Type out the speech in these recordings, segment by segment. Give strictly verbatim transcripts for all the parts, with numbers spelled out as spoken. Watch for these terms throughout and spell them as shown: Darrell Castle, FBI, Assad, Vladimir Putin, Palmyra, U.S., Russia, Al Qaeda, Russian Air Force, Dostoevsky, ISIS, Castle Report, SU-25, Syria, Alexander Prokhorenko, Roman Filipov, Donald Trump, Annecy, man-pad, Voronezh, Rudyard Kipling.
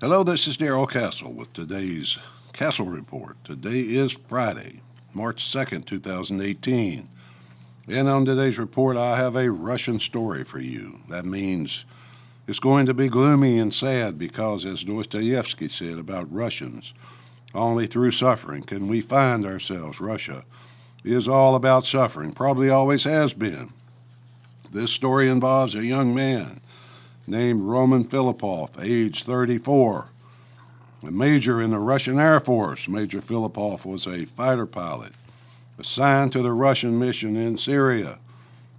Hello, this is Darrell Castle with today's Castle Report. Today is Friday, March second, twenty eighteen. And on today's report, I have a Russian story for you. That means it's going to be gloomy and sad because, as Dostoevsky said about Russians, only through suffering can we find ourselves. Russia is all about suffering, probably always has been. This story involves a young man named Roman Filipov, age thirty-four, a major in the Russian Air Force. Major Filipov was a fighter pilot assigned to the Russian mission in Syria.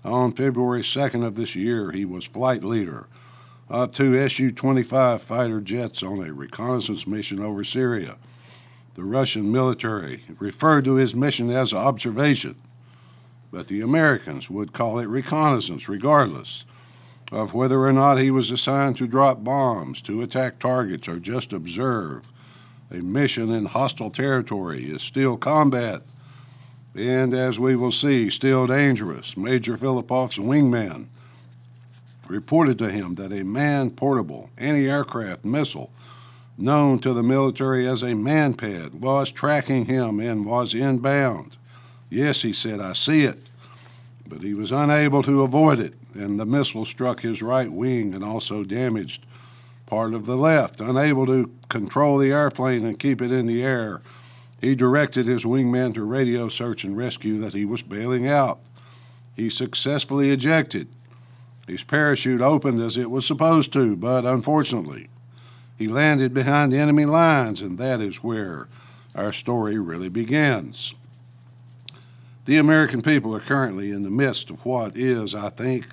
On February second of this year, he was flight leader of two S U twenty-five fighter jets on a reconnaissance mission over Syria. The Russian military referred to his mission as observation, but the Americans would call it reconnaissance regardless of whether or not he was assigned to drop bombs, to attack targets, or just observe. A mission in hostile territory is still combat, and as we will see, still dangerous. Major Filipov's wingman reported to him that a man-portable anti-aircraft missile known to the military as a man-pad was tracking him and was inbound. Yes, he said, I see it, but he was unable to avoid it, and the missile struck his right wing and also damaged part of the left. Unable to control the airplane and keep it in the air, he directed his wingman to radio search and rescue that he was bailing out. He successfully ejected. His parachute opened as it was supposed to, but unfortunately, he landed behind enemy lines, and that is where our story really begins. The American people are currently in the midst of what is, I think,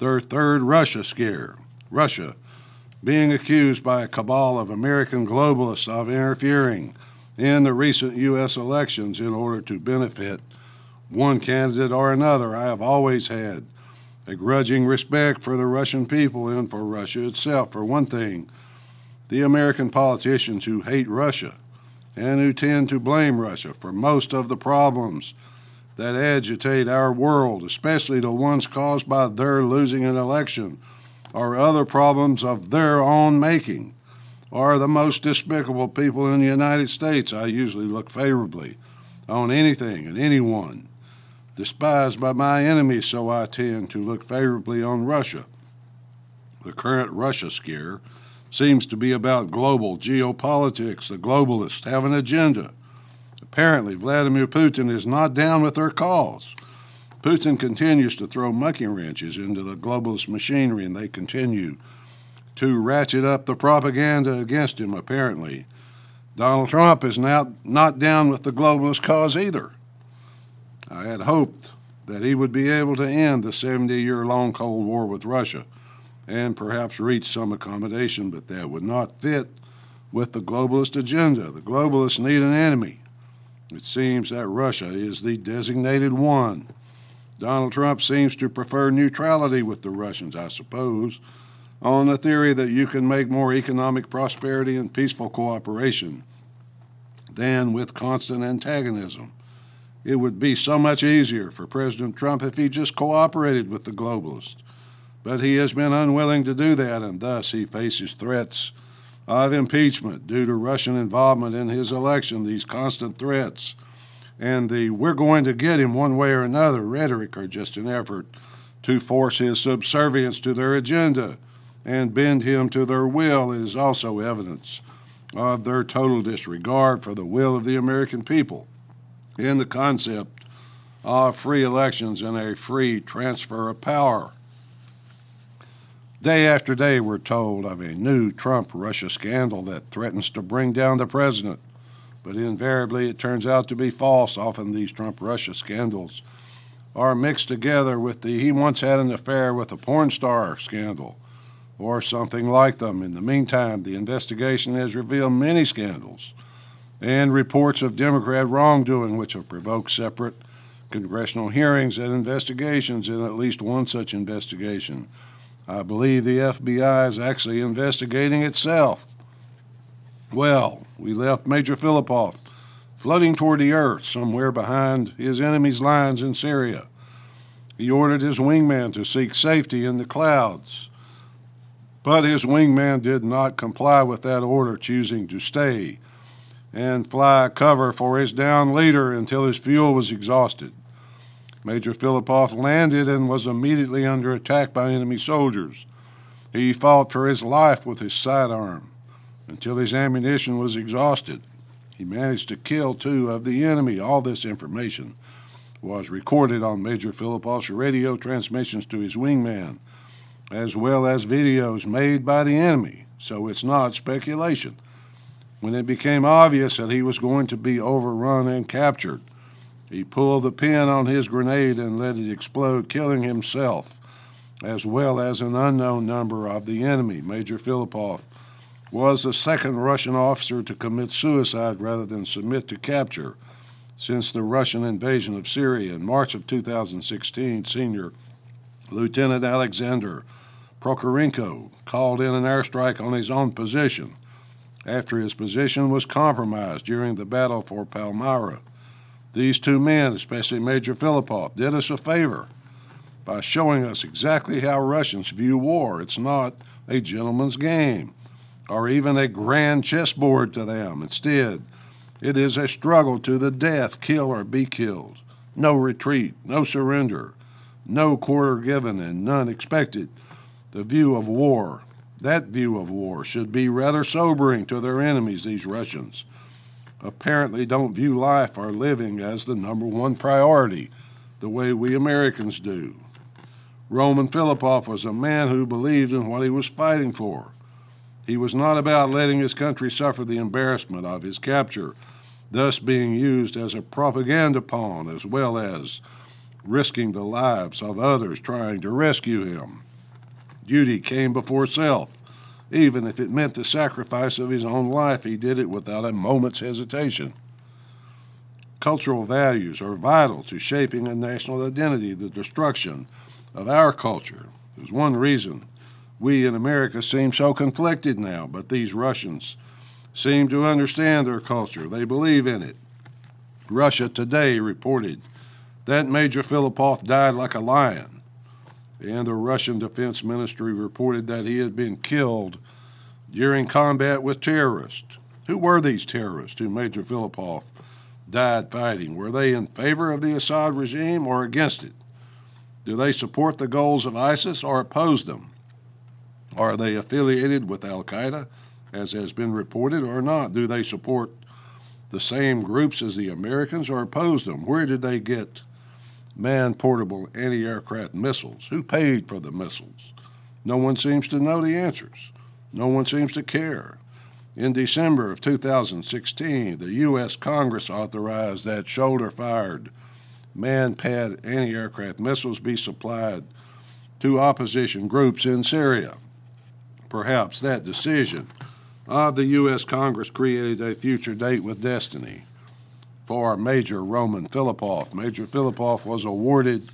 their third Russia scare. Russia being accused by a cabal of American globalists of interfering in the recent U S elections in order to benefit one candidate or another. I have always had a grudging respect for the Russian people and for Russia itself. For one thing, the American politicians who hate Russia and who tend to blame Russia for most of the problems that agitate our world, especially the ones caused by their losing an election or other problems of their own making, are the most despicable people in the United States. I usually look favorably on anything and anyone despised by my enemies, so I tend to look favorably on Russia. The current Russia scare seems to be about global geopolitics. The globalists have an agenda. Apparently, Vladimir Putin is not down with their cause. Putin continues to throw monkey wrenches into the globalist machinery, and they continue to ratchet up the propaganda against him, apparently. Donald Trump is now not down with the globalist cause either. I had hoped that he would be able to end the seventy-year-long Cold War with Russia and perhaps reach some accommodation, but that would not fit with the globalist agenda. The globalists need an enemy. It seems that Russia is the designated one. Donald Trump seems to prefer neutrality with the Russians, I suppose, on the theory that you can make more economic prosperity and peaceful cooperation than with constant antagonism. It would be so much easier for President Trump if he just cooperated with the globalists. But he has been unwilling to do that, and thus he faces threats of impeachment due to Russian involvement in his election. These constant threats and the we're going to get him one way or another rhetoric are just an effort to force his subservience to their agenda and bend him to their will. It is also evidence of their total disregard for the will of the American people in the concept of free elections and a free transfer of power. Day after day, we're told of a new Trump-Russia scandal that threatens to bring down the president, but invariably it turns out to be false. Often these Trump-Russia scandals are mixed together with the he once had an affair with a porn star scandal or something like them. In the meantime, the investigation has revealed many scandals and reports of Democrat wrongdoing which have provoked separate congressional hearings and investigations. In at least one such investigation, I believe the F B I is actually investigating itself. Well, we left Major Filipov floating toward the earth somewhere behind his enemy's lines in Syria. He ordered his wingman to seek safety in the clouds. But his wingman did not comply with that order, choosing to stay and fly cover for his downed leader until his fuel was exhausted. Major Filipov landed and was immediately under attack by enemy soldiers. He fought for his life with his sidearm until his ammunition was exhausted. He managed to kill two of the enemy. All this information was recorded on Major Filipov's radio transmissions to his wingman, as well as videos made by the enemy, so it's not speculation. When it became obvious that he was going to be overrun and captured, he pulled the pin on his grenade and let it explode, killing himself, as well as an unknown number of the enemy. Major Filipov was the second Russian officer to commit suicide rather than submit to capture since the Russian invasion of Syria in March of two thousand sixteen. Senior Lieutenant Alexander Prokhorenko called in an airstrike on his own position after his position was compromised during the battle for Palmyra. These two men, especially Major Filipov, did us a favor by showing us exactly how Russians view war. It's not a gentleman's game or even a grand chessboard to them. Instead, it is a struggle to the death, kill or be killed. No retreat, no surrender, no quarter given and none expected. The view of war, that view of war, should be rather sobering to their enemies. These Russians apparently don't view life or living as the number one priority the way we Americans do. Roman Filipov was a man who believed in what he was fighting for. He was not about letting his country suffer the embarrassment of his capture, thus being used as a propaganda pawn as well as risking the lives of others trying to rescue him. Duty came before self. Even if it meant the sacrifice of his own life, he did it without a moment's hesitation. Cultural values are vital to shaping a national identity. The destruction of our culture is one reason we in America seem so conflicted now, but these Russians seem to understand their culture. They believe in it. Russia Today reported that Major Filipov died like a lion, and the Russian Defense Ministry reported that he had been killed during combat with terrorists. Who were these terrorists who Major Filipov died fighting? Were they in favor of the Assad regime or against it? Do they support the goals of ISIS or oppose them? Are they affiliated with Al Qaeda, as has been reported, or not? Do they support the same groups as the Americans or oppose them? Where did they get man-portable anti-aircraft missiles? Who paid for the missiles? No one seems to know the answers. No one seems to care. In December of two thousand sixteen, the U S Congress authorized that shoulder-fired man-pad anti-aircraft missiles be supplied to opposition groups in Syria. Perhaps that decision of the U S Congress created a future date with destiny for Major Roman Filipov. Major Filipov was awarded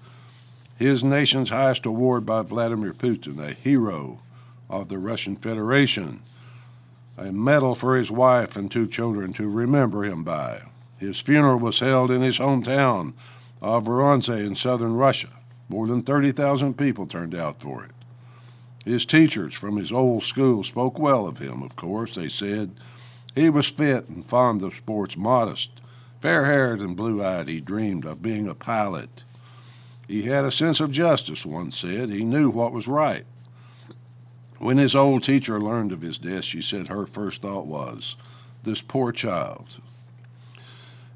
his nation's highest award by Vladimir Putin, a hero of the Russian Federation, a medal for his wife and two children to remember him by. His funeral was held in his hometown of Voronezh in southern Russia. More than thirty thousand people turned out for it. His teachers from his old school spoke well of him, of course. They said he was fit and fond of sports, modest, fair-haired and blue-eyed. He dreamed of being a pilot. He had a sense of justice, one said. He knew what was right. When his old teacher learned of his death, she said her first thought was, this poor child.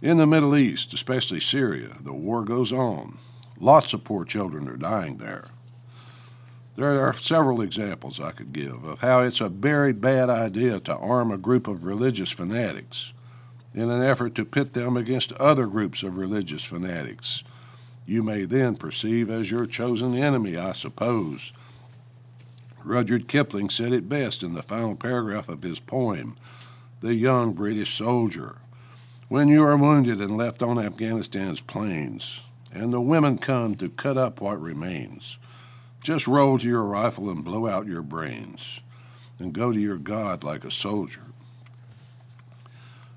In the Middle East, especially Syria, the war goes on. Lots of poor children are dying there. There are several examples I could give of how it's a very bad idea to arm a group of religious fanatics in an effort to pit them against other groups of religious fanatics you may then perceive as your chosen enemy, I suppose. Rudyard Kipling said it best in the final paragraph of his poem, The Young British Soldier. When you are wounded and left on Afghanistan's plains, and the women come to cut up what remains, just roll to your rifle and blow out your brains, and go to your God like a soldier.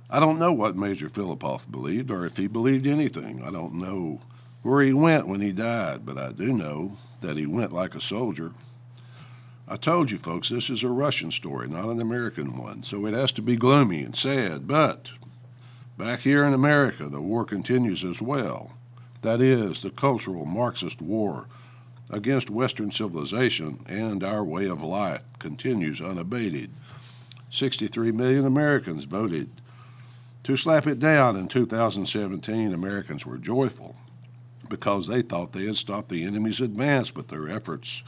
I don't know what Major Filipov believed, or if he believed anything. I don't know where he went when he died, but I do know that he went like a soldier. I told you folks, this is a Russian story, not an American one, so it has to be gloomy and sad. But back here in America, the war continues as well. That is, the cultural Marxist war against Western civilization and our way of life continues unabated. sixty-three million Americans voted to slap it down in two thousand seventeen. Americans were joyful because they thought they had stopped the enemy's advance, but their efforts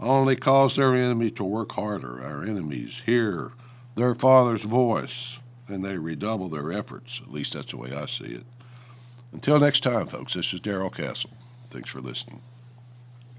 only caused their enemy to work harder. Our enemies hear their father's voice, and they redouble their efforts. At least that's the way I see it. Until next time, folks, this is Darrell Castle. Thanks for listening.